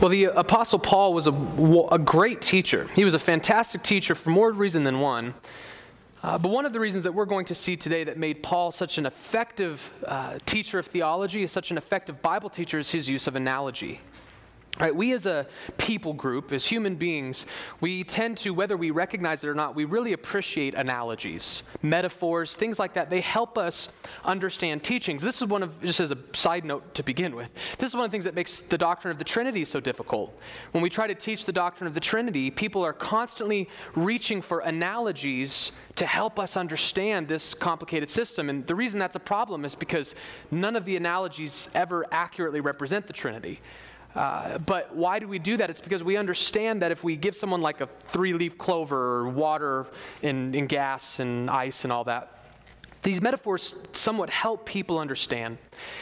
Well, the Apostle Paul was a great teacher. He was a fantastic teacher for more reason than one. But one of the reasons that we're going to see today that made Paul such an effective teacher of theology, such an effective Bible teacher, is his use of analogy. All right, we as a people group, as human beings, we tend to, whether we recognize it or not, we really appreciate analogies, metaphors, things like that. They help us understand teachings. This is one of, just as a side note to begin with, this is one of the things that makes the doctrine of the Trinity so difficult. When we try to teach the doctrine of the Trinity, people are constantly reaching for analogies to help us understand this complicated system. And the reason that's a problem is because none of the analogies ever accurately represent the Trinity. But why do we do that? It's because we understand that if we give someone like a 3-leaf clover or water and gas and ice and all that, these metaphors somewhat help people understand.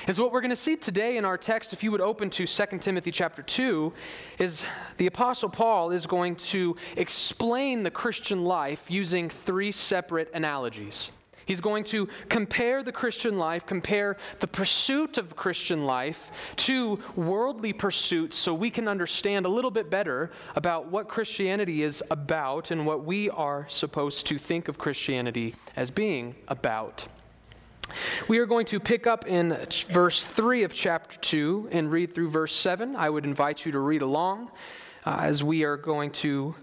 And so what we're going to see today in our text, if you would open to 2 Timothy chapter 2, is the Apostle Paul is going to explain the Christian life using 3 separate analogies. He's going to compare the Christian life, compare the pursuit of Christian life to worldly pursuits so we can understand a little bit better about what Christianity is about and what we are supposed to think of Christianity as being about. We are going to pick up in verse 3 of chapter 2 and read through verse 7. I would invite you to read along as we are going to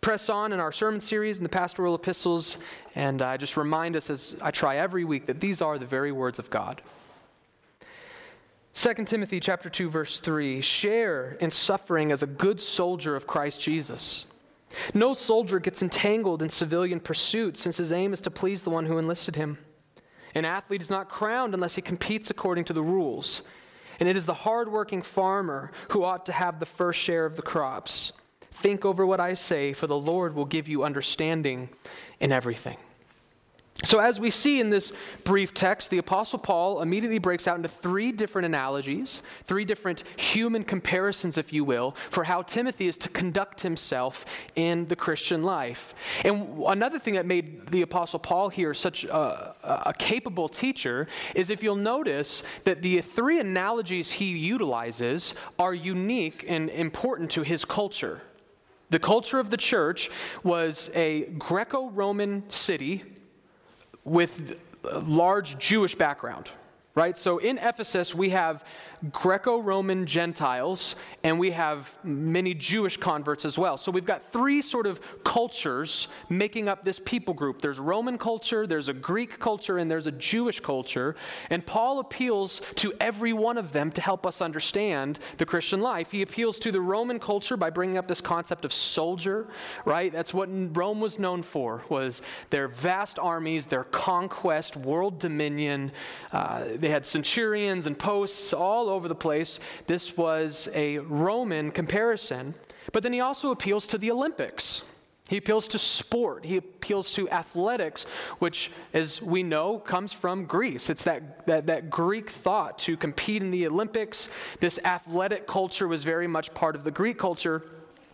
press on in our sermon series in the pastoral epistles, and I just remind us, as I try every week, that these are the very words of God. 2 Timothy chapter 2, verse 3, share in suffering as a good soldier of Christ Jesus. No soldier gets entangled in civilian pursuits, since his aim is to please the one who enlisted him. An athlete is not crowned unless he competes according to the rules, and it is the hardworking farmer who ought to have the first share of the crops. Think over what I say, for the Lord will give you understanding in everything. So as we see in this brief text, the Apostle Paul immediately breaks out into 3 different analogies, 3 different human comparisons, if you will, for how Timothy is to conduct himself in the Christian life. And another thing that made the Apostle Paul here such a capable teacher is, if you'll notice, that the 3 analogies he utilizes are unique and important to his culture. The culture of the church was a Greco-Roman city with a large Jewish background, right? So in Ephesus, we have Greco-Roman Gentiles, and we have many Jewish converts as well. So we've got 3 sort of cultures making up this people group. There's Roman culture, there's a Greek culture, and there's a Jewish culture. And Paul appeals to every one of them to help us understand the Christian life. He appeals to the Roman culture by bringing up this concept of soldier, right? That's what Rome was known for, was their vast armies, their conquest, world dominion. They had centurions and posts all over the place. This was a Roman comparison. But then he also appeals to the Olympics. He appeals to sport. He appeals to athletics, which, as we know, comes from Greece. It's that Greek thought to compete in the Olympics. This athletic culture was very much part of the Greek culture.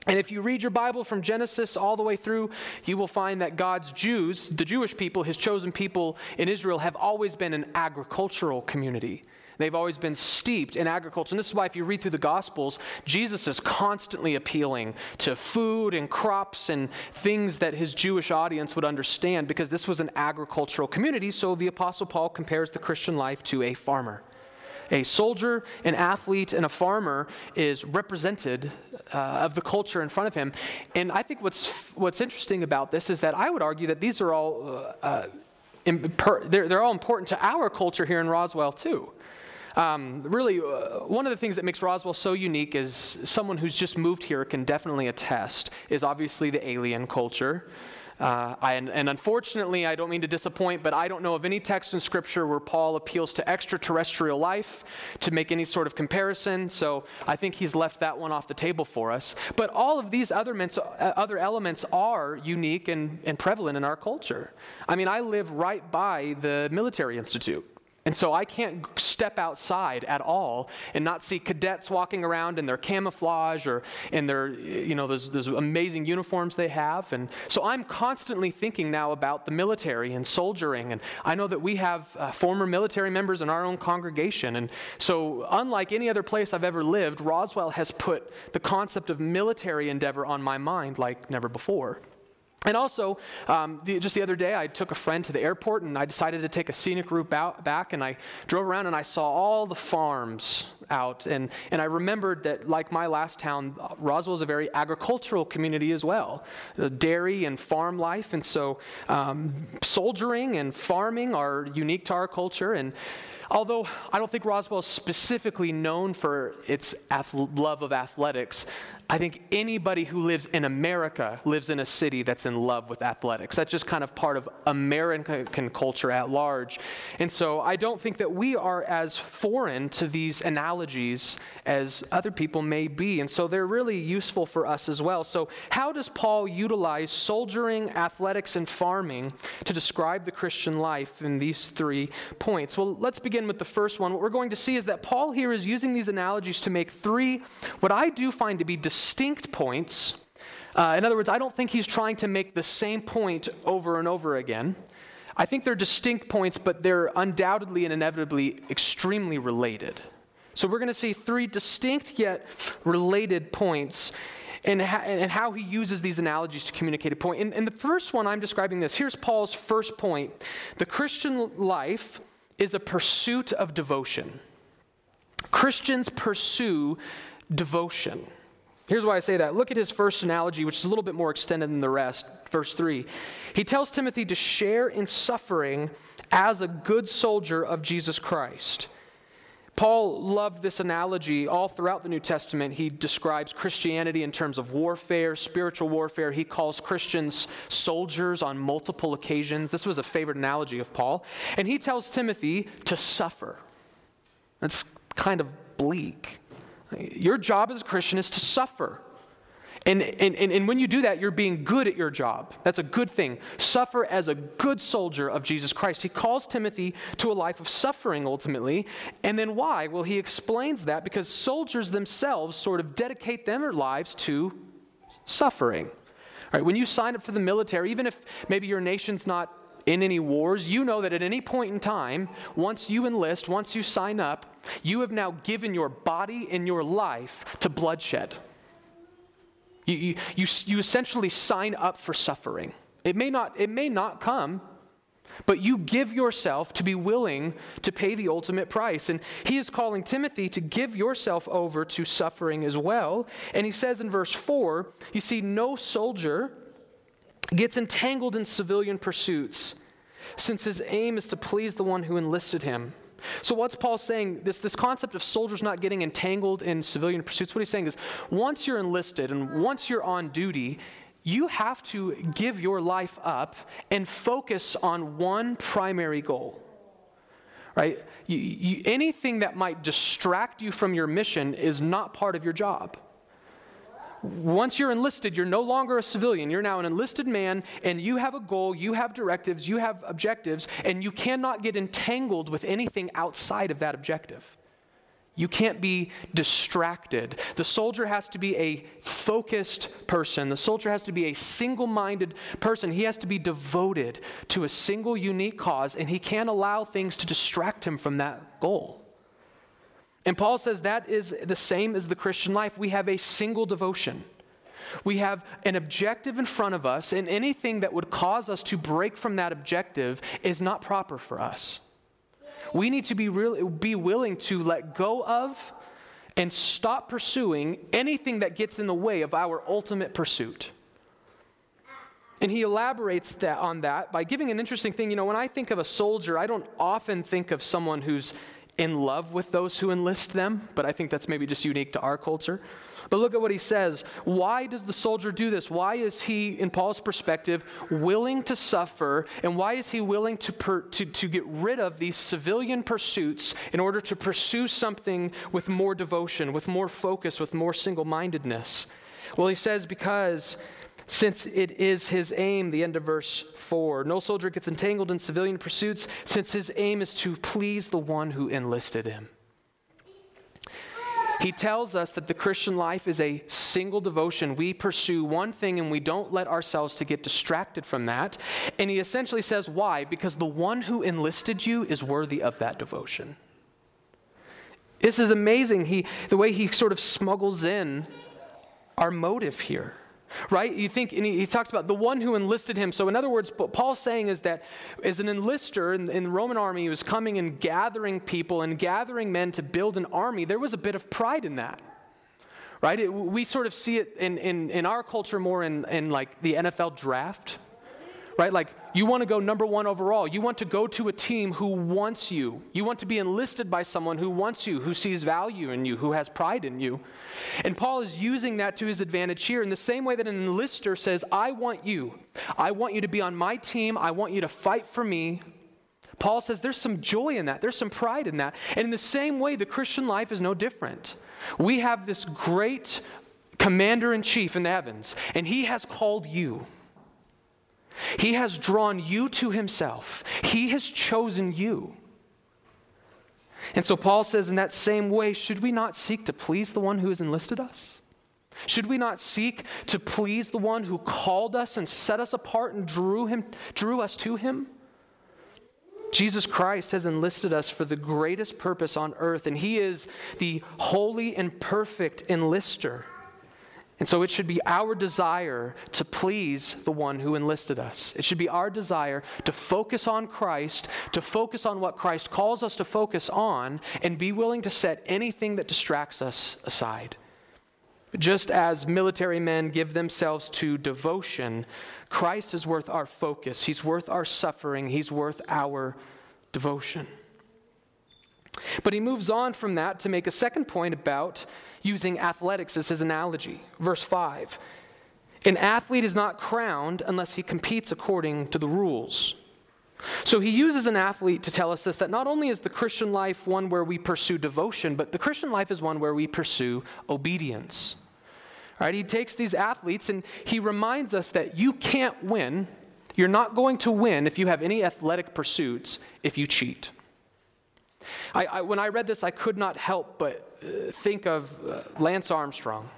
And if you read your Bible from Genesis all the way through, you will find that God's Jews, the Jewish people, his chosen people in Israel, have always been an agricultural community. They've always been steeped in agriculture. And this is why if you read through the Gospels, Jesus is constantly appealing to food and crops and things that his Jewish audience would understand, because this was an agricultural community. So the Apostle Paul compares the Christian life to a farmer. A soldier, an athlete, and a farmer is represented of the culture in front of him. And I think what's interesting about this is that I would argue that these are all, they're all important to our culture here in Roswell too. One of the things that makes Roswell so unique is someone who's just moved here can definitely attest is obviously the alien culture. And unfortunately, I don't mean to disappoint, but I don't know of any text in Scripture where Paul appeals to extraterrestrial life to make any sort of comparison. So I think he's left that one off the table for us. But all of these other elements are unique and prevalent in our culture. I mean, I live right by the military institute. And so I can't step outside at all and not see cadets walking around in their camouflage or in their, you know, those amazing uniforms they have. And so I'm constantly thinking now about the military and soldiering. And I know that we have former military members in our own congregation. And so unlike any other place I've ever lived, Roswell has put the concept of military endeavor on my mind like never before. And also, just the other day, I took a friend to the airport, and I decided to take a scenic route back, and I drove around, and I saw all the farms out, and I remembered that, like my last town, Roswell is a very agricultural community as well, the dairy and farm life, and so soldiering and farming are unique to our culture, and although I don't think Roswell is specifically known for its love of athletics, I think anybody who lives in America lives in a city that's in love with athletics. That's just kind of part of American culture at large. And so I don't think that we are as foreign to these analogies as other people may be. And so they're really useful for us as well. So how does Paul utilize soldiering, athletics, and farming to describe the Christian life in these 3 points? Well, let's begin with the first one. What we're going to see is that Paul here is using these analogies to make three, what I do find to be distinct points. In other words, I don't think he's trying to make the same point over and over again. I think they're distinct points, but they're undoubtedly and inevitably extremely related. So we're going to see three distinct yet related points and how he uses these analogies to communicate a point. And the first one, I'm describing this. Here's Paul's first point. The Christian life is a pursuit of devotion. Christians pursue devotion. Here's why I say that. Look at his first analogy, which is a little bit more extended than the rest. Verse 3. He tells Timothy to share in suffering as a good soldier of Jesus Christ. Paul loved this analogy all throughout the New Testament. He describes Christianity in terms of warfare, spiritual warfare. He calls Christians soldiers on multiple occasions. This was a favorite analogy of Paul. And he tells Timothy to suffer. That's kind of bleak. Your job as a Christian is to suffer. And when you do that, you're being good at your job. That's a good thing. Suffer as a good soldier of Jesus Christ. He calls Timothy to a life of suffering ultimately. And then why? Well, he explains that because soldiers themselves sort of dedicate their lives to suffering. All right, when you sign up for the military, even if maybe your nation's not in any wars, you know that at any point in time, once you enlist, once you sign up, you have now given your body and your life to bloodshed. You essentially sign up for suffering. It may not come, but you give yourself to be willing to pay the ultimate price. And he is calling Timothy to give yourself over to suffering as well. And he says in verse 4, you see, no soldier gets entangled in civilian pursuits, since his aim is to please the one who enlisted him. So what's Paul saying? This concept of soldiers not getting entangled in civilian pursuits, what he's saying is once you're enlisted and once you're on duty, you have to give your life up and focus on one primary goal, right? Anything that might distract you from your mission is not part of your job. Once you're enlisted, you're no longer a civilian. You're now an enlisted man, and you have a goal, you have directives, you have objectives, and you cannot get entangled with anything outside of that objective. You can't be distracted. The soldier has to be a focused person. The soldier has to be a single-minded person. He has to be devoted to a single unique cause, and he can't allow things to distract him from that goal. And Paul says that is the same as the Christian life. We have a single devotion. We have an objective in front of us, and anything that would cause us to break from that objective is not proper for us. We need to be willing to let go of and stop pursuing anything that gets in the way of our ultimate pursuit. And he elaborates on that by giving an interesting thing. You know, when I think of a soldier, I don't often think of someone who's in love with those who enlist them, but I think that's maybe just unique to our culture. But look at what he says. Why does the soldier do this? Why is he, in Paul's perspective, willing to suffer, and why is he willing to get rid of these civilian pursuits in order to pursue something with more devotion, with more focus, with more single-mindedness? Well, he says because since it is his aim, the end of verse 4. No soldier gets entangled in civilian pursuits, since his aim is to please the one who enlisted him. He tells us that the Christian life is a single devotion. We pursue one thing and we don't let ourselves to get distracted from that. And he essentially says, why? Because the one who enlisted you is worthy of that devotion. This is amazing. The way he sort of smuggles in our motive here, right? You think, and he talks about the one who enlisted him. So in other words, what Paul's saying is that as an enlister in the Roman army, he was coming and gathering people and gathering men to build an army. There was a bit of pride in that, right? We sort of see it in our culture more in like the NFL draft, right? Like you want to go number one overall. You want to go to a team who wants you. You want to be enlisted by someone who wants you, who sees value in you, who has pride in you. And Paul is using that to his advantage here in the same way that an enlister says, I want you. I want you to be on my team. I want you to fight for me. Paul says there's some joy in that. There's some pride in that. And in the same way, the Christian life is no different. We have this great commander-in-chief in the heavens, and he has called you. He has drawn you to himself. He has chosen you. And so Paul says in that same way, should we not seek to please the one who has enlisted us? Should we not seek to please the one who called us and set us apart and drew us to him? Jesus Christ has enlisted us for the greatest purpose on earth, and he is the holy and perfect enlister. And so it should be our desire to please the one who enlisted us. It should be our desire to focus on Christ, to focus on what Christ calls us to focus on, and be willing to set anything that distracts us aside. Just as military men give themselves to devotion, Christ is worth our focus. He's worth our suffering. He's worth our devotion. But he moves on from that to make a second point about using athletics as his analogy. Verse 5, an athlete is not crowned unless he competes according to the rules. So he uses an athlete to tell us this, that not only is the Christian life one where we pursue devotion, but the Christian life is one where we pursue obedience. All right, he takes these athletes and he reminds us that you can't win. You're not going to win if you have any athletic pursuits if you cheat. When I read this, I could not help but think of Lance Armstrong.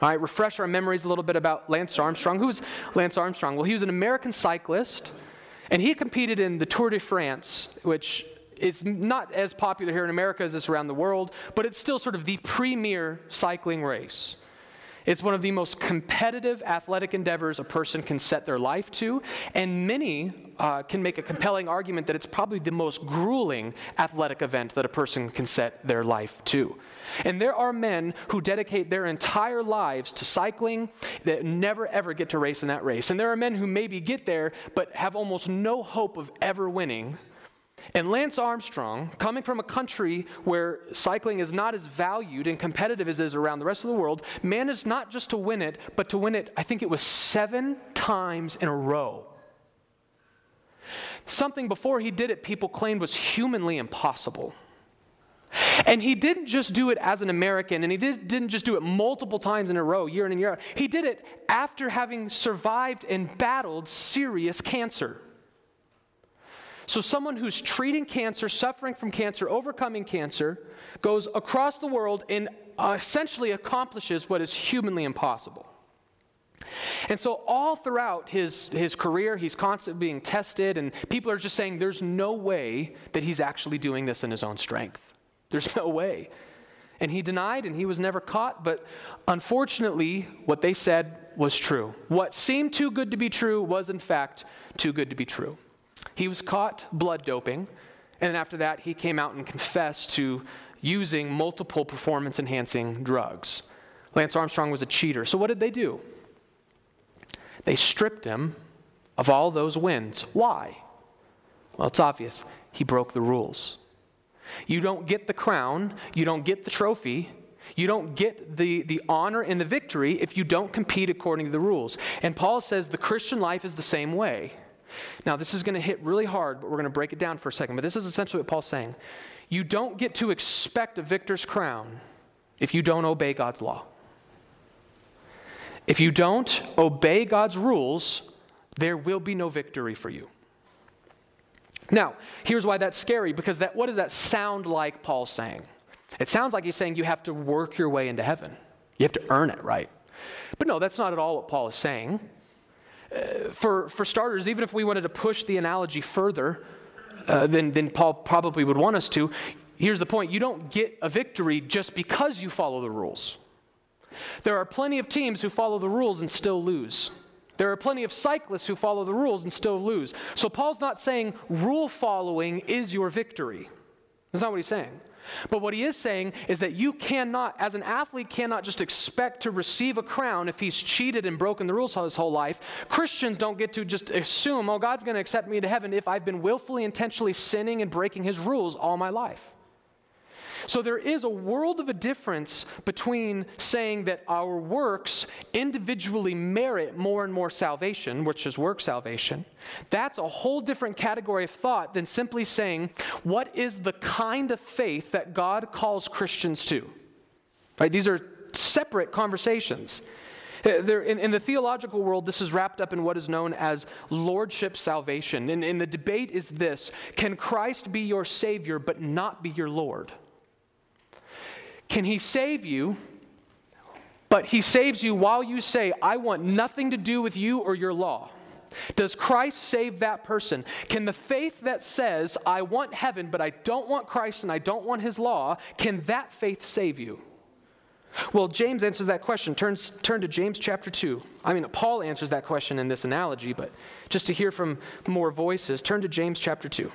All right, refresh our memories a little bit about Lance Armstrong. Who's Lance Armstrong? Well, he was an American cyclist, and he competed in the Tour de France, which is not as popular here in America as it's around the world, but it's still sort of the premier cycling race. It's one of the most competitive athletic endeavors a person can set their life to, and many can make a compelling argument that it's probably the most grueling athletic event that a person can set their life to. And there are men who dedicate their entire lives to cycling that never, ever get to race in that race. And there are men who maybe get there but have almost no hope of ever winning. And Lance Armstrong, coming from a country where cycling is not as valued and competitive as it is around the rest of the world, managed not just to win it, but to win it, I think it was 7 times in a row. Something before he did it, people claimed was humanly impossible. And he didn't just do it as an American, and he didn't just do it multiple times in a row, year in and year out. He did it after having survived and battled serious cancer. So someone who's treating cancer, suffering from cancer, overcoming cancer, goes across the world and essentially accomplishes what is humanly impossible. And so all throughout his career, he's constantly being tested, and people are just saying there's no way that he's actually doing this in his own strength. There's no way. And he denied, and he was never caught, but unfortunately, what they said was true. What seemed too good to be true was, in fact, too good to be true. He was caught blood doping, and after that, he came out and confessed to using multiple performance-enhancing drugs. Lance Armstrong was a cheater. So what did they do? They stripped him of all those wins. Why? Well, it's obvious. He broke the rules. You don't get the crown. You don't get the trophy. You don't get the honor and the victory if you don't compete according to the rules. And Paul says the Christian life is the same way. Now, this is going to hit really hard, but we're going to break it down for a second. But this is essentially what Paul's saying. You don't get to expect a victor's crown if you don't obey God's law. If you don't obey God's rules, there will be no victory for you. Now, here's why that's scary, because what does that sound like Paul's saying? It sounds like he's saying you have to work your way into heaven. You have to earn it, right? But no, that's not at all what Paul is saying. For starters, even if we wanted to push the analogy further than Paul probably would want us to, here's the point. You don't get a victory just because you follow the rules. There are plenty of teams who follow the rules and still lose. There are plenty of cyclists who follow the rules and still lose. So Paul's not saying rule following is your victory. That's not what he's saying. But what he is saying is that you cannot, as an athlete, cannot just expect to receive a crown if he's cheated and broken the rules his whole life. Christians don't get to just assume, oh, God's going to accept me to heaven if I've been willfully, intentionally sinning and breaking his rules all my life. So there is a world of a difference between saying that our works individually merit more and more salvation, which is work salvation. That's a whole different category of thought than simply saying, what is the kind of faith that God calls Christians to? Right? These are separate conversations. In the theological world, this is wrapped up in what is known as lordship salvation. And the debate is this: can Christ be your Savior but not be your Lord? Can he save you, but he saves you while you say, I want nothing to do with you or your law? Does Christ save that person? Can the faith that says, I want heaven, but I don't want Christ and I don't want his law, can that faith save you? Well, James answers that question. Turn to James chapter 2. Paul answers that question in this analogy, but just to hear from more voices, turn to James chapter 2.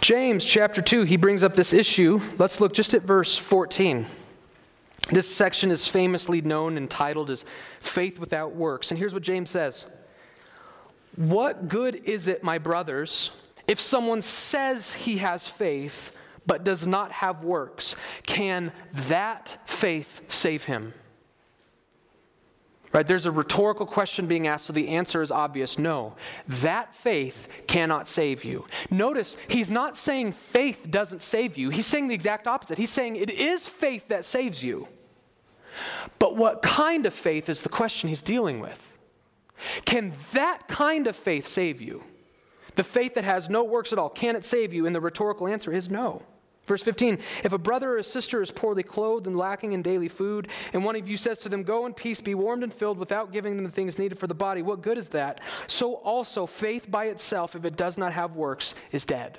James chapter 2, he brings up this issue. Let's look just at verse 14. This section is famously known and titled as Faith Without Works. And here's what James says. What good is it, my brothers, if someone says he has faith but does not have works? Can that faith save him? Right? There's a rhetorical question being asked, so the answer is obvious. No, that faith cannot save you. Notice, he's not saying faith doesn't save you. He's saying the exact opposite. He's saying it is faith that saves you. But what kind of faith is the question he's dealing with? Can that kind of faith save you? The faith that has no works at all, can it save you? And the rhetorical answer is no. Verse 15, if a brother or a sister is poorly clothed and lacking in daily food, and one of you says to them, go in peace, be warmed and filled, without giving them the things needed for the body, what good is that? So also faith by itself, if it does not have works, is dead.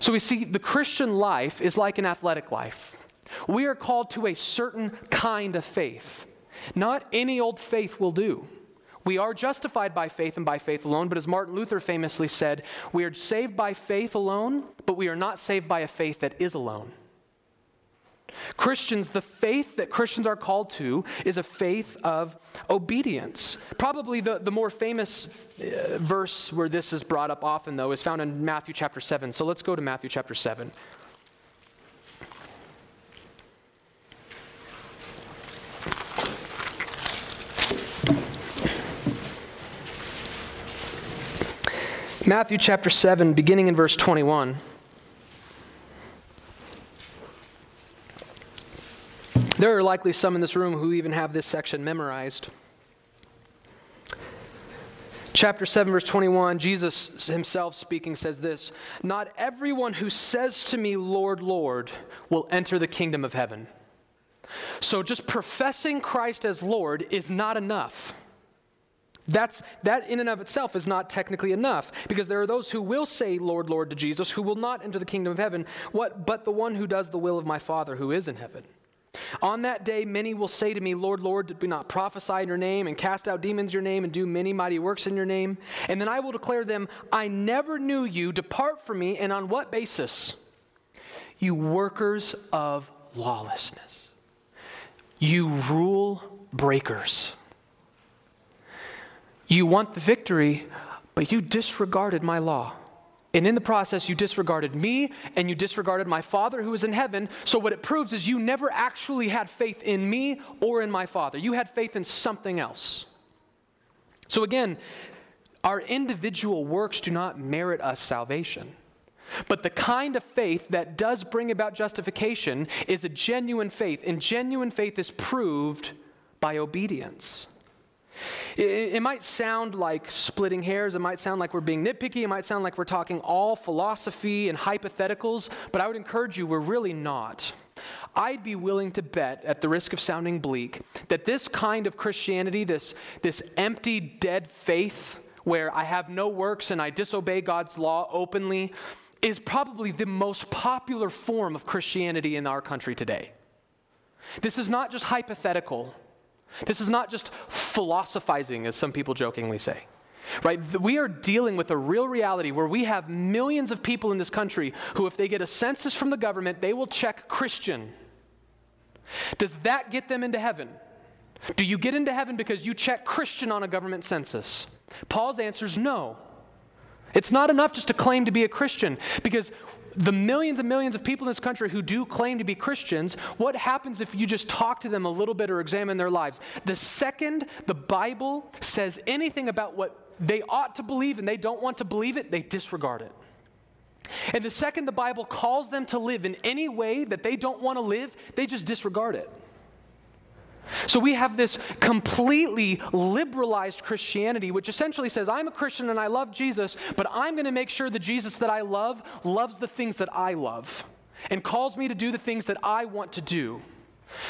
So we see the Christian life is like an athletic life. We are called to a certain kind of faith. Not any old faith will do. We are justified by faith and by faith alone, but as Martin Luther famously said, we are saved by faith alone, but we are not saved by a faith that is alone. Christians, the faith that Christians are called to is a faith of obedience. Probably the more famous verse where this is brought up often, though, is found in Matthew chapter 7. So let's go to Matthew chapter 7. Matthew chapter 7, beginning in verse 21. There are likely some in this room who even have this section memorized. Chapter 7, verse 21, Jesus himself speaking says this, "Not everyone who says to me, Lord, Lord, will enter the kingdom of heaven." So just professing Christ as Lord is not enough. That in and of itself is not technically enough, because there are those who will say, Lord, Lord, to Jesus, who will not enter the kingdom of heaven, but the one who does the will of my Father who is in heaven. On that day, many will say to me, Lord, Lord, did we not prophesy in your name and cast out demons in your name and do many mighty works in your name? And then I will declare to them, I never knew you, depart from me, and on what basis? You workers of lawlessness. You rule breakers. You want the victory, but you disregarded my law. And in the process, you disregarded me and you disregarded my Father who is in heaven. So what it proves is you never actually had faith in me or in my Father. You had faith in something else. So again, our individual works do not merit us salvation. But the kind of faith that does bring about justification is a genuine faith, and genuine faith is proved by obedience. It might sound like splitting hairs, it might sound like we're being nitpicky, it might sound like we're talking all philosophy and hypotheticals, but I would encourage you, we're really not. I'd be willing to bet, at the risk of sounding bleak, that this kind of Christianity, this empty, dead faith where I have no works and I disobey God's law openly, is probably the most popular form of Christianity in our country today. This is not just hypothetical. This is not just philosophizing, as some people jokingly say, right? We are dealing with a real reality where we have millions of people in this country who, if they get a census from the government, they will check Christian. Does that get them into heaven? Do you get into heaven because you check Christian on a government census? Paul's answer is no. It's not enough just to claim to be a Christian, because the millions and millions of people in this country who do claim to be Christians, what happens if you just talk to them a little bit or examine their lives? The second the Bible says anything about what they ought to believe and they don't want to believe it, they disregard it. And the second the Bible calls them to live in any way that they don't want to live, they just disregard it. So we have this completely liberalized Christianity, which essentially says, I'm a Christian and I love Jesus, but I'm going to make sure the Jesus that I love loves the things that I love and calls me to do the things that I want to do.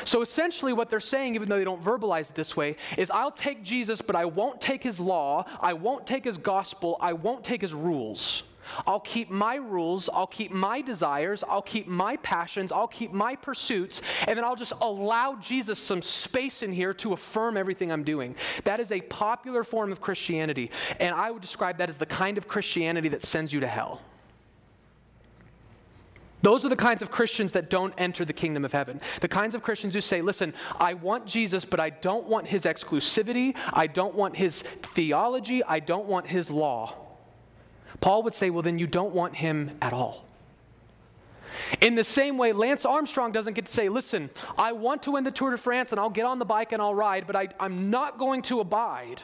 So essentially what they're saying, even though they don't verbalize it this way, is I'll take Jesus, but I won't take his law, I won't take his gospel, I won't take his rules. I'll keep my rules, I'll keep my desires, I'll keep my passions, I'll keep my pursuits, and then I'll just allow Jesus some space in here to affirm everything I'm doing. That is a popular form of Christianity, and I would describe that as the kind of Christianity that sends you to hell. Those are the kinds of Christians that don't enter the kingdom of heaven. The kinds of Christians who say, listen, I want Jesus, but I don't want his exclusivity, I don't want his theology, I don't want his law. Paul would say, well, then you don't want him at all. In the same way, Lance Armstrong doesn't get to say, listen, I want to win the Tour de France and I'll get on the bike and I'll ride, but I'm not going to abide.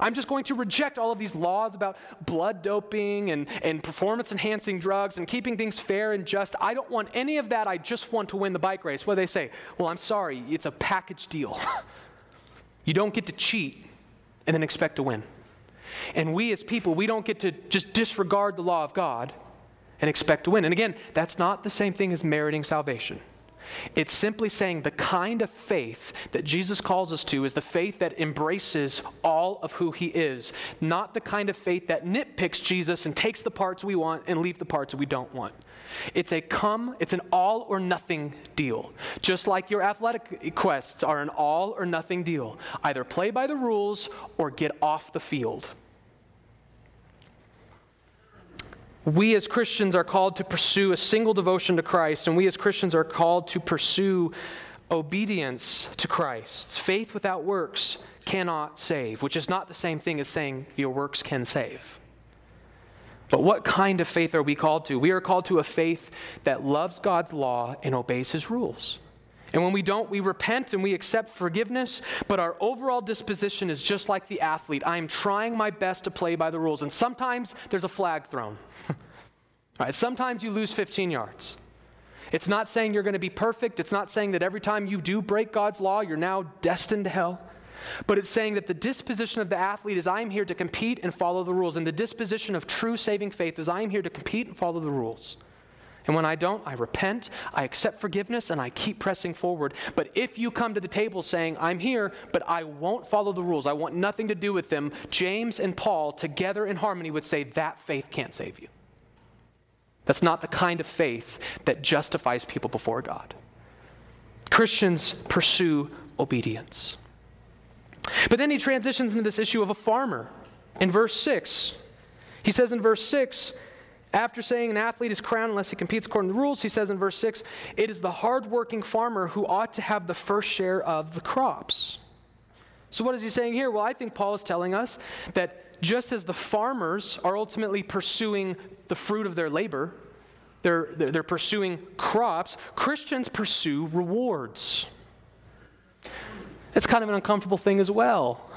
I'm just going to reject all of these laws about blood doping and performance-enhancing drugs and keeping things fair and just. I don't want any of that. I just want to win the bike race. What do they say? Well, I'm sorry. It's a package deal. You don't get to cheat and then expect to win. And we as people, we don't get to just disregard the law of God and expect to win. And again, that's not the same thing as meriting salvation. It's simply saying the kind of faith that Jesus calls us to is the faith that embraces all of who he is, not the kind of faith that nitpicks Jesus and takes the parts we want and leave the parts we don't want. It's an all or nothing deal, just like your athletic quests are an all or nothing deal. Either play by the rules or get off the field. We as Christians are called to pursue a single devotion to Christ, and we as Christians are called to pursue obedience to Christ. Faith without works cannot save, which is not the same thing as saying your works can save. But what kind of faith are we called to? We are called to a faith that loves God's law and obeys his rules. And when we don't, we repent and we accept forgiveness, but our overall disposition is just like the athlete. I am trying my best to play by the rules, and sometimes there's a flag thrown. All right, sometimes you lose 15 yards. It's not saying you're going to be perfect. It's not saying that every time you do break God's law, you're now destined to hell. But it's saying that the disposition of the athlete is I am here to compete and follow the rules, and the disposition of true saving faith is I am here to compete and follow the rules. And when I don't, I repent, I accept forgiveness, and I keep pressing forward. But if you come to the table saying, I'm here, but I won't follow the rules, I want nothing to do with them, James and Paul together in harmony would say that faith can't save you. That's not the kind of faith that justifies people before God. Christians pursue obedience. But then he transitions into this issue of a farmer in verse 6. He says in verse 6, after saying an athlete is crowned unless he competes according to the rules, he says in verse 6, it is the hardworking farmer who ought to have the first share of the crops. So what is he saying here? Well, I think Paul is telling us that just as the farmers are ultimately pursuing the fruit of their labor, they're pursuing crops, Christians pursue rewards. It's kind of an uncomfortable thing as well,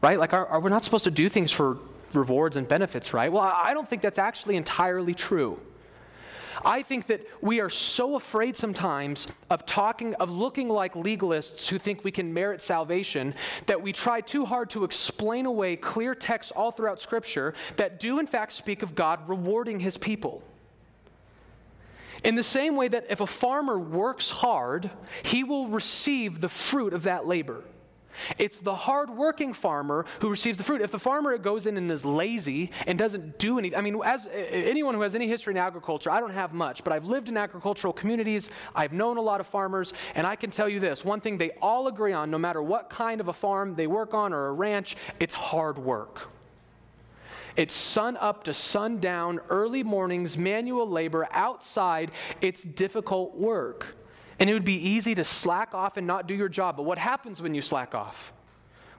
right? Like, we're not supposed to do things for rewards and benefits, right? Well, I don't think that's actually entirely true. I think that we are so afraid sometimes of looking like legalists who think we can merit salvation, that we try too hard to explain away clear texts all throughout Scripture that do in fact speak of God rewarding His people. In the same way that if a farmer works hard, he will receive the fruit of that labor. It's the hard-working farmer who receives the fruit. If the farmer goes in and is lazy and doesn't do anything, I mean, as anyone who has any history in agriculture, I don't have much, but I've lived in agricultural communities, I've known a lot of farmers, and I can tell you this, one thing they all agree on, no matter what kind of a farm they work on or a ranch, it's hard work. It's sun up to sun down, early mornings, manual labor, outside, it's difficult work. And it would be easy to slack off and not do your job. But what happens when you slack off?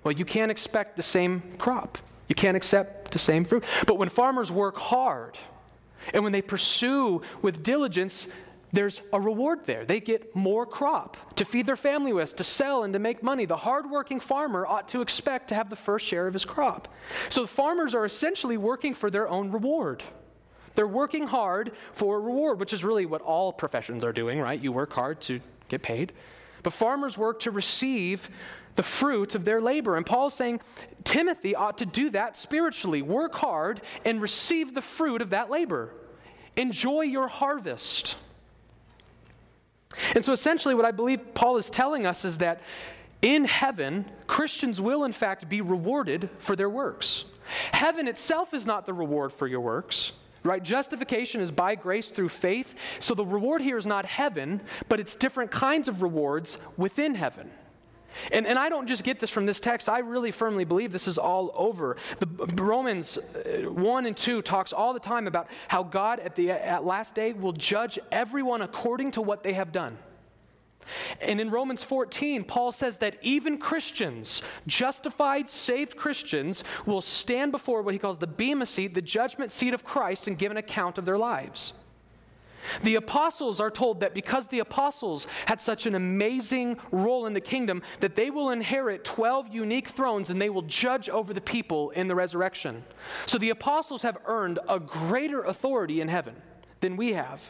Well, you can't expect the same crop. You can't accept the same fruit. But when farmers work hard and when they pursue with diligence, there's a reward there. They get more crop to feed their family with, to sell and to make money. The hardworking farmer ought to expect to have the first share of his crop. So the farmers are essentially working for their own reward. They're working hard for a reward, which is really what all professions are doing, right? You work hard to get paid. But farmers work to receive the fruit of their labor. And Paul's saying Timothy ought to do that spiritually. Work hard and receive the fruit of that labor. Enjoy your harvest. And so essentially what I believe Paul is telling us is that in heaven, Christians will in fact be rewarded for their works. Heaven itself is not the reward for your works. Right? Justification is by grace through faith. So the reward here is not heaven, but it's different kinds of rewards within heaven. And I don't just get this from this text. I really firmly believe this is all over. The Romans 1 and 2 talks all the time about how God at last day will judge everyone according to what they have done. And in Romans 14, Paul says that even Christians, justified, saved Christians, will stand before what he calls the Bema seat, the judgment seat of Christ, and give an account of their lives. The apostles are told that because the apostles had such an amazing role in the kingdom, that they will inherit 12 unique thrones and they will judge over the people in the resurrection. So the apostles have earned a greater authority in heaven than we have.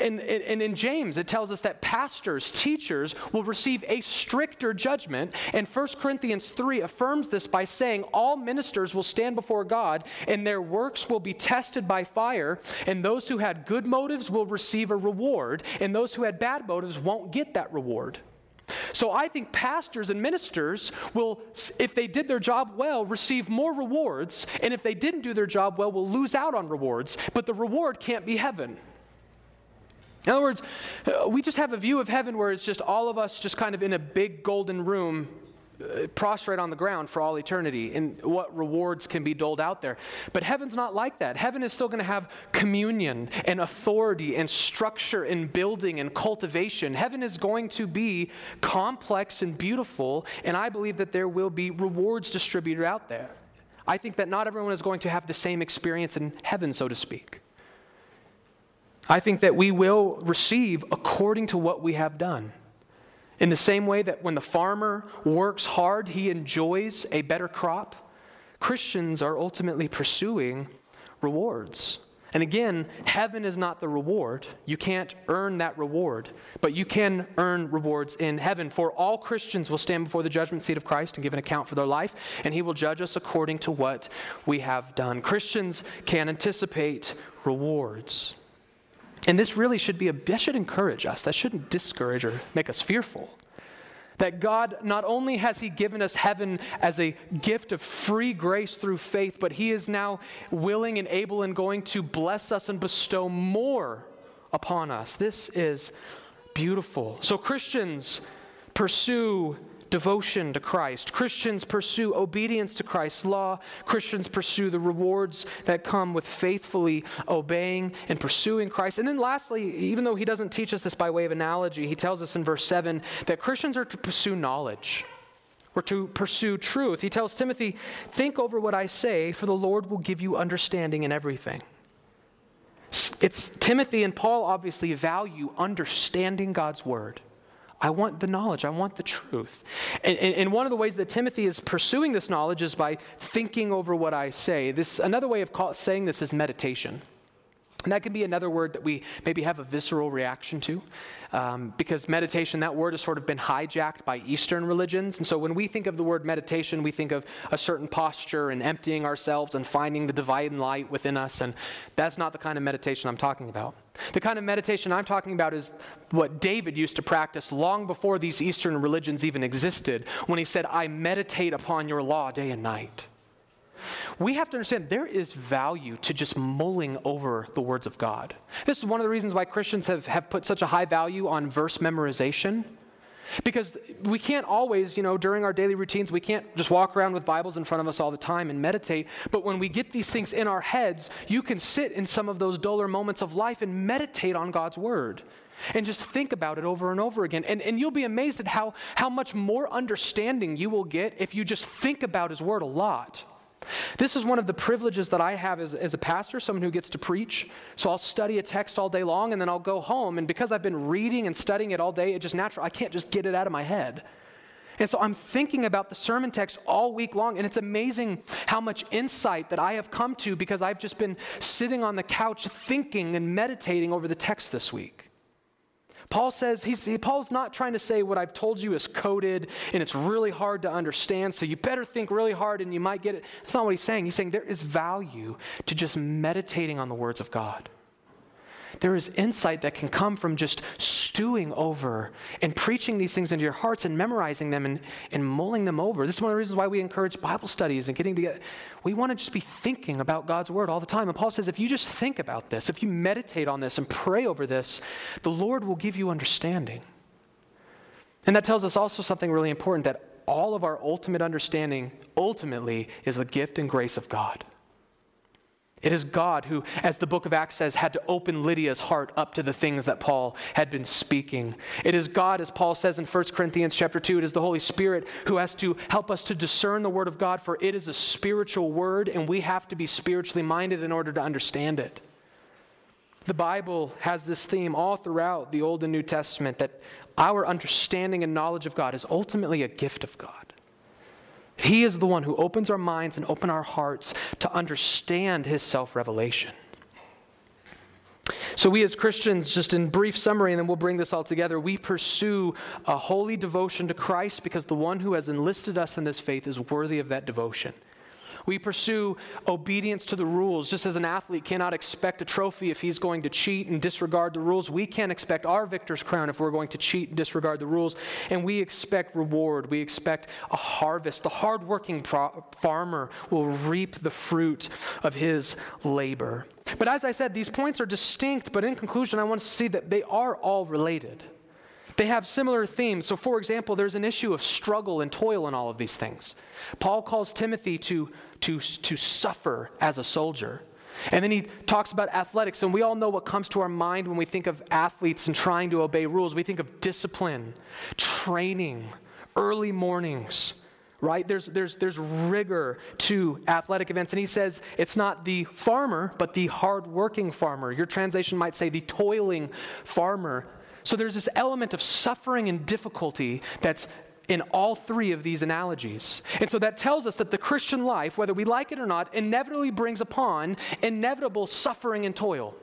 And in James, it tells us that pastors, teachers will receive a stricter judgment. And 1 Corinthians 3 affirms this by saying all ministers will stand before God and their works will be tested by fire. And those who had good motives will receive a reward. And those who had bad motives won't get that reward. So I think pastors and ministers will, if they did their job well, receive more rewards. And if they didn't do their job well, will lose out on rewards. But the reward can't be heaven. In other words, we just have a view of heaven where it's just all of us just kind of in a big golden room, prostrate on the ground for all eternity, and what rewards can be doled out there. But heaven's not like that. Heaven is still going to have communion and authority and structure and building and cultivation. Heaven is going to be complex and beautiful, and I believe that there will be rewards distributed out there. I think that not everyone is going to have the same experience in heaven, so to speak. I think that we will receive according to what we have done. In the same way that when the farmer works hard, he enjoys a better crop, Christians are ultimately pursuing rewards. And again, heaven is not the reward. You can't earn that reward, but you can earn rewards in heaven. For all Christians will stand before the judgment seat of Christ and give an account for their life, and He will judge us according to what we have done. Christians can anticipate rewards. And this really should be that should encourage us. That shouldn't discourage or make us fearful. That God, not only has He given us heaven as a gift of free grace through faith, but He is now willing and able and going to bless us and bestow more upon us. This is beautiful. So Christians pursue devotion to Christ. Christians pursue obedience to Christ's law. Christians pursue the rewards that come with faithfully obeying and pursuing Christ. And then lastly, even though he doesn't teach us this by way of analogy, he tells us in verse 7 that Christians are to pursue knowledge. We're to pursue truth. He tells Timothy, think over what I say, for the Lord will give you understanding in everything. It's Timothy and Paul obviously value understanding God's word. I want the knowledge. I want the truth. And one of the ways that Timothy is pursuing this knowledge is by thinking over what I say. Another way of saying this is meditation. And that can be another word that we maybe have a visceral reaction to, because meditation, that word has sort of been hijacked by Eastern religions. And so when we think of the word meditation, we think of a certain posture and emptying ourselves and finding the divine light within us. And that's not the kind of meditation I'm talking about. The kind of meditation I'm talking about is what David used to practice long before these Eastern religions even existed, when he said, I meditate upon your law day and night. We have to understand there is value to just mulling over the words of God. This is one of the reasons why Christians have put such a high value on verse memorization, because we can't always, during our daily routines, we can't just walk around with Bibles in front of us all the time and meditate. But when we get these things in our heads, you can sit in some of those duller moments of life and meditate on God's word and just think about it over and over again. And you'll be amazed at how much more understanding you will get if you just think about his word a lot. This is one of the privileges that I have as a pastor, someone who gets to preach. So I'll study a text all day long, and then I'll go home. And because I've been reading and studying it all day, it's just natural. I can't just get it out of my head. And so I'm thinking about the sermon text all week long, and it's amazing how much insight that I have come to because I've just been sitting on the couch thinking and meditating over the text this week. Paul says, Paul's not trying to say what I've told you is coded and it's really hard to understand, so you better think really hard and you might get it. That's not what he's saying. He's saying there is value to just meditating on the words of God. There is insight that can come from just stewing over and preaching these things into your hearts and memorizing them and mulling them over. This is one of the reasons why we encourage Bible studies and getting together. We want to just be thinking about God's word all the time. And Paul says, if you just think about this, if you meditate on this and pray over this, the Lord will give you understanding. And that tells us also something really important, that all of our ultimate understanding ultimately is the gift and grace of God. It is God who, as the book of Acts says, had to open Lydia's heart up to the things that Paul had been speaking. It is God, as Paul says in 1 Corinthians chapter 2, it is the Holy Spirit who has to help us to discern the word of God, for it is a spiritual word, and we have to be spiritually minded in order to understand it. The Bible has this theme all throughout the Old and New Testament that our understanding and knowledge of God is ultimately a gift of God. He is the one who opens our minds and opens our hearts to understand his self-revelation. So we as Christians, just in brief summary, and then we'll bring this all together, we pursue a holy devotion to Christ because the one who has enlisted us in this faith is worthy of that devotion. We pursue obedience to the rules. Just as an athlete cannot expect a trophy if he's going to cheat and disregard the rules, we can't expect our victor's crown if we're going to cheat and disregard the rules. And we expect reward. We expect a harvest. The hardworking farmer will reap the fruit of his labor. But as I said, these points are distinct, but in conclusion, I want us to see that they are all related. They have similar themes. So, for example, there's an issue of struggle and toil in all of these things. Paul calls Timothy to suffer as a soldier. And then he talks about athletics, and we all know what comes to our mind when we think of athletes and trying to obey rules. We think of discipline, training, early mornings, right? There's rigor to athletic events. And he says it's not the farmer, but the hardworking farmer. Your translation might say the toiling farmer. So there's this element of suffering and difficulty that's in all three of these analogies. And so that tells us that the Christian life, whether we like it or not, inevitably brings upon inevitable suffering and toil.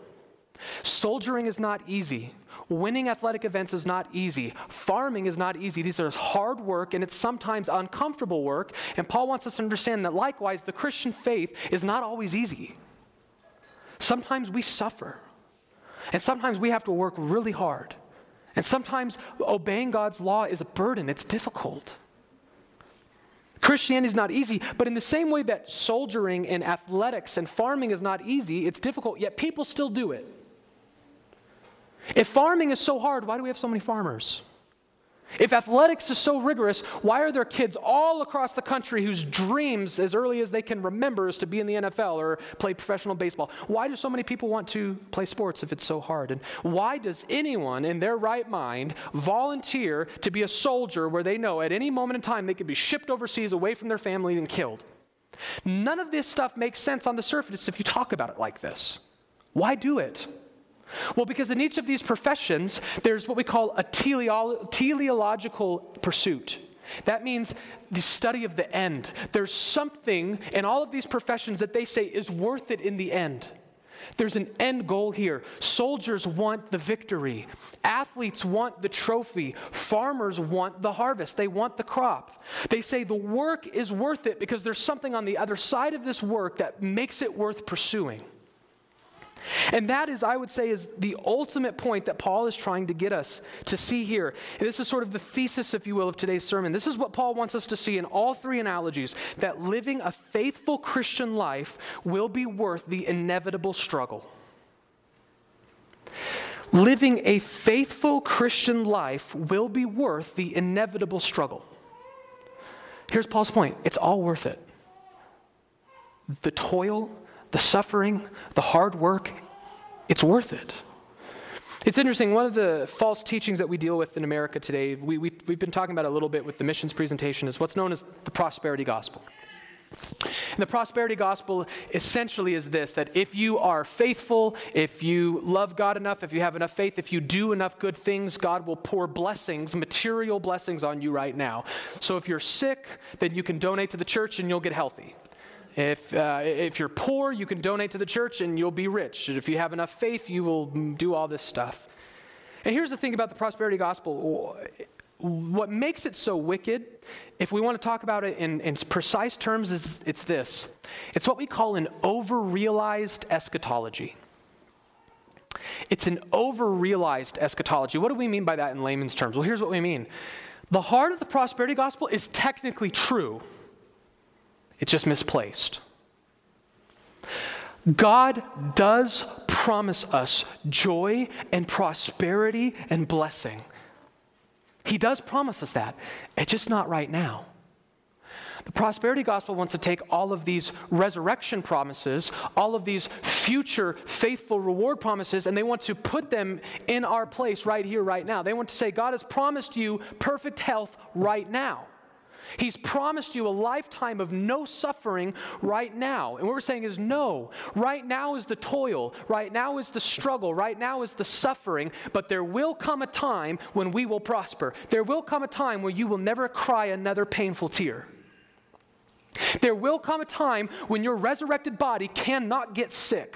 Soldiering is not easy. Winning athletic events is not easy. Farming is not easy. These are hard work, and it's sometimes uncomfortable work. And Paul wants us to understand that likewise, the Christian faith is not always easy. Sometimes we suffer, and sometimes we have to work really hard. And sometimes obeying God's law is a burden. It's difficult. Christianity is not easy, but in the same way that soldiering and athletics and farming is not easy, it's difficult, yet people still do it. If farming is so hard, why do we have so many farmers? If athletics is so rigorous, why are there kids all across the country whose dreams as early as they can remember is to be in the NFL or play professional baseball? Why do so many people want to play sports if it's so hard? And why does anyone in their right mind volunteer to be a soldier where they know at any moment in time they could be shipped overseas away from their family and killed? None of this stuff makes sense on the surface if you talk about it like this. Why do it? Well, because in each of these professions, there's what we call a teleological pursuit. That means the study of the end. There's something in all of these professions that they say is worth it in the end. There's an end goal here. Soldiers want the victory. Athletes want the trophy. Farmers want the harvest. They want the crop. They say the work is worth it because there's something on the other side of this work that makes it worth pursuing. And that is, I would say, is the ultimate point that Paul is trying to get us to see here. And this is sort of the thesis, if you will, of today's sermon. This is what Paul wants us to see in all three analogies, that living a faithful Christian life will be worth the inevitable struggle. Living a faithful Christian life will be worth the inevitable struggle. Here's Paul's point. It's all worth it. The toil, the suffering, the hard work, it's worth it. It's interesting, one of the false teachings that we deal with in America today, we've been talking about a little bit with the missions presentation, is what's known as the prosperity gospel. And the prosperity gospel essentially is this, that if you are faithful, if you love God enough, if you have enough faith, if you do enough good things, God will pour blessings, material blessings on you right now. So if you're sick, then you can donate to the church and you'll get healthy. If you're poor, you can donate to the church and you'll be rich. And if you have enough faith, you will do all this stuff. And here's the thing about the prosperity gospel. What makes it so wicked, if we want to talk about it in precise terms, is it's this. It's what we call an over-realized eschatology. It's an over-realized eschatology. What do we mean by that in layman's terms? Well, here's what we mean. The heart of the prosperity gospel is technically true. It's just misplaced. God does promise us joy and prosperity and blessing. He does promise us that. It's just not right now. The prosperity gospel wants to take all of these resurrection promises, all of these future faithful reward promises, and they want to put them in our place right here, right now. They want to say, God has promised you perfect health right now. He's promised you a lifetime of no suffering right now. And what we're saying is no, right now is the toil, right now is the struggle, right now is the suffering, but there will come a time when we will prosper. There will come a time where you will never cry another painful tear. There will come a time when your resurrected body cannot get sick.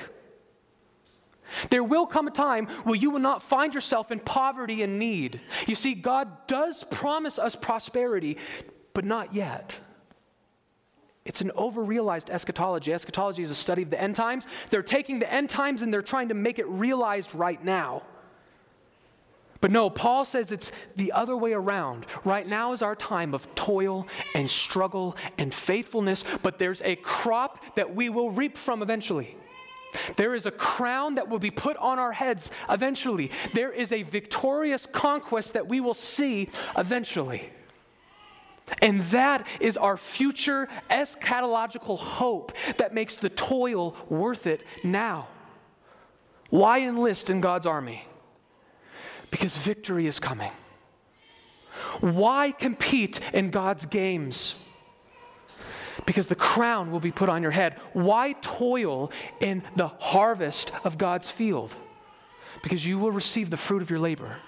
There will come a time where you will not find yourself in poverty and need. You see, God does promise us prosperity, but not yet. It's an over-realized eschatology. Eschatology is a study of the end times. They're taking the end times and they're trying to make it realized right now. But no, Paul says it's the other way around. Right now is our time of toil and struggle and faithfulness, but there's a crop that we will reap from eventually. There is a crown that will be put on our heads eventually. There is a victorious conquest that we will see eventually. And that is our future eschatological hope that makes the toil worth it now. Why enlist in God's army? Because victory is coming. Why compete in God's games? Because the crown will be put on your head. Why toil in the harvest of God's field? Because you will receive the fruit of your labor.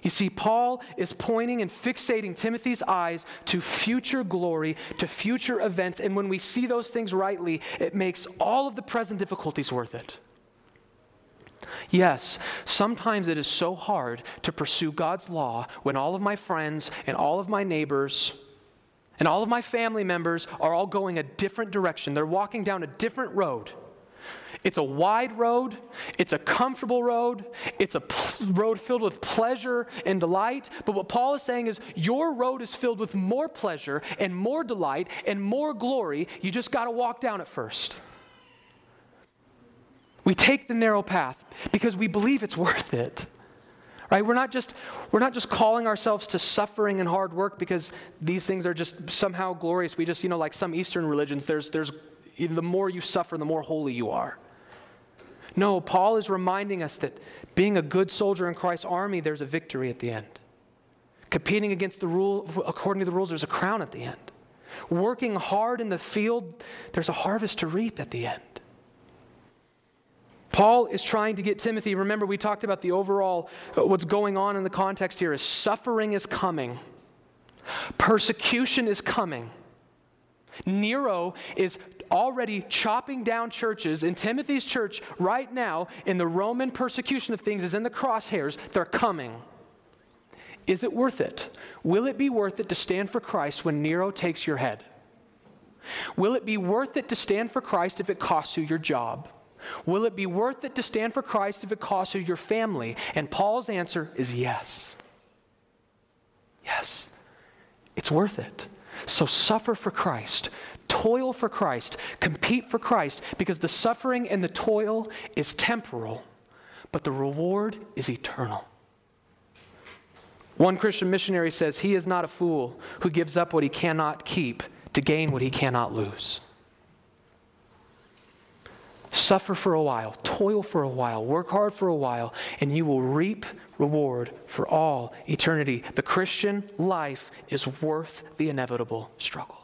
You see, Paul is pointing and fixating Timothy's eyes to future glory, to future events, and when we see those things rightly, it makes all of the present difficulties worth it. Yes, sometimes it is so hard to pursue God's law when all of my friends and all of my neighbors and all of my family members are all going a different direction. They're walking down a different road. It's a wide road, it's a comfortable road, it's a road filled with pleasure and delight, but what Paul is saying is your road is filled with more pleasure and more delight and more glory. You just got to walk down it first. We take the narrow path because we believe it's worth it. Right? We're not just calling ourselves to suffering and hard work because these things are just somehow glorious. We just, like some Eastern religions, there's the more you suffer, the more holy you are. No, Paul is reminding us that being a good soldier in Christ's army, there's a victory at the end. Competing against the rule, according to the rules, there's a crown at the end. Working hard in the field, there's a harvest to reap at the end. Paul is trying to get Timothy. Remember, we talked about the overall, what's going on in the context here is suffering is coming. Persecution is coming. Nero is already chopping down churches, and Timothy's church right now in the Roman persecution of things is in the crosshairs. They're coming. Is it worth it? Will it be worth it to stand for Christ when Nero takes your head? Will it be worth it to stand for Christ if it costs you your job? Will it be worth it to stand for Christ if it costs you your family? And Paul's answer is yes. Yes, it's worth it. So suffer for Christ, toil for Christ, compete for Christ, because the suffering and the toil is temporal, but the reward is eternal. One Christian missionary says, "He is not a fool who gives up what he cannot keep to gain what he cannot lose." Suffer for a while, toil for a while, work hard for a while, and you will reap reward for all eternity. The Christian life is worth the inevitable struggle.